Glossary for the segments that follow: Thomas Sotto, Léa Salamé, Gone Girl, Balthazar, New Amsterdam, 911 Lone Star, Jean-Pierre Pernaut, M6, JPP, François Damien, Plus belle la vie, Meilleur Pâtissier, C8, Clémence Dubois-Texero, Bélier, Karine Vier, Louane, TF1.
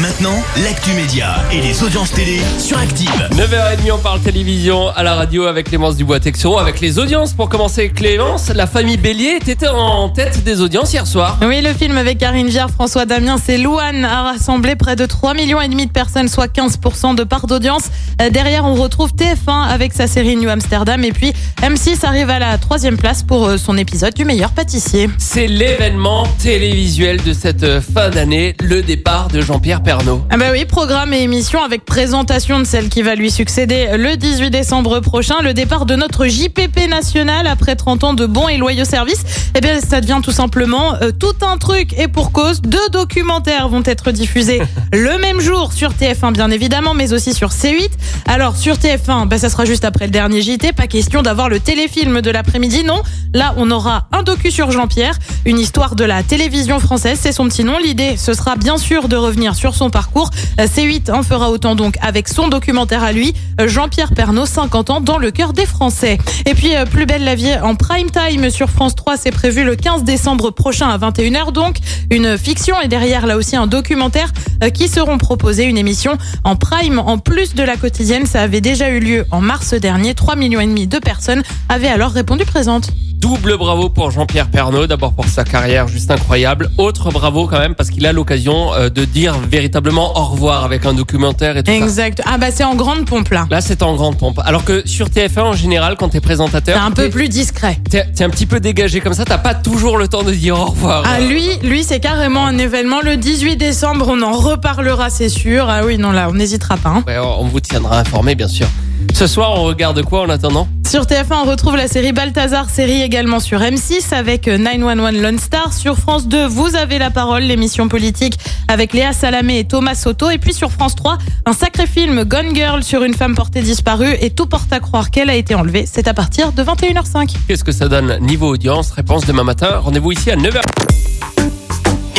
maintenant, l'actu média et les audiences télé sur Active. 9h30, on parle télévision à la radio avec Clémence Dubois-Texero. Avec les audiences, pour commencer, Clémence, la famille Bélier était en tête des audiences hier soir. Oui, le film avec Karine Vier, François Damien, c'est Louane, a rassemblé près de 3,5 millions de personnes, soit 15% de part d'audience. Derrière, on retrouve TF1 avec sa série New Amsterdam. Et puis, M6 arrive à la 3e place pour son épisode du Meilleur Pâtissier. C'est l'événement télévisuel de cette fin d'année, le départ de Jean-Pierre Pernaut. Ah bah oui, programme et émission avec présentation de celle qui va lui succéder le 18 décembre prochain. Le départ de notre JPP national après 30 ans de bons et loyaux services. Eh bien, ça devient tout simplement tout un truc, et pour cause. 2 documentaires vont être diffusés le même jour sur TF1 bien évidemment, mais aussi sur C8. Alors sur TF1, bah, ça sera juste après le dernier JT. Pas question d'avoir le téléfilm de l'après-midi, non. Là, on aura un docu sur Jean-Pierre, une histoire de la télévision française. C'est son petit nom. L'idée, ce sera bien sûr de revenir sur son parcours. C8 en fera autant donc avec son documentaire à lui, Jean-Pierre Pernaut, 50 ans dans le cœur des Français. Et puis Plus belle la vie en prime time sur France 3, c'est prévu le 15 décembre prochain à 21h donc, une fiction et derrière là aussi un documentaire qui seront proposés, une émission en prime en plus de la quotidienne. Ça avait déjà eu lieu en mars dernier, 3,5 millions de personnes avaient alors répondu présentes. Double bravo pour Jean-Pierre Pernaut, d'abord pour sa carrière juste incroyable. Autre bravo quand même parce qu'il a l'occasion de dire véritablement au revoir avec un documentaire et tout. Exact. Ah bah c'est en grande pompe là. Là c'est en grande pompe. Alors que sur TF1 en général quand t'es présentateur, t'es un peu plus discret. T'es un petit peu dégagé comme ça, t'as pas toujours le temps de dire au revoir. Ah lui c'est carrément un événement. Le 18 décembre on en reparlera c'est sûr. Ah oui non là on n'hésitera pas. Hein. Ouais, on vous tiendra informé bien sûr. Ce soir, on regarde quoi en attendant ? Sur TF1, on retrouve la série Balthazar, série également sur M6 avec 911 Lone Star. Sur France 2, vous avez la parole, l'émission politique avec Léa Salamé et Thomas Sotto. Et puis sur France 3, un sacré film Gone Girl sur une femme portée disparue et tout porte à croire qu'elle a été enlevée. C'est à partir de 21h05. Qu'est-ce que ça donne niveau audience ? Réponse demain matin. Rendez-vous ici à 9h.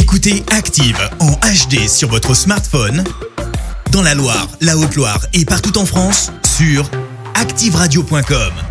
Écoutez Active en HD sur votre smartphone, dans la Loire, la Haute-Loire et partout en France, sur activeradio.com.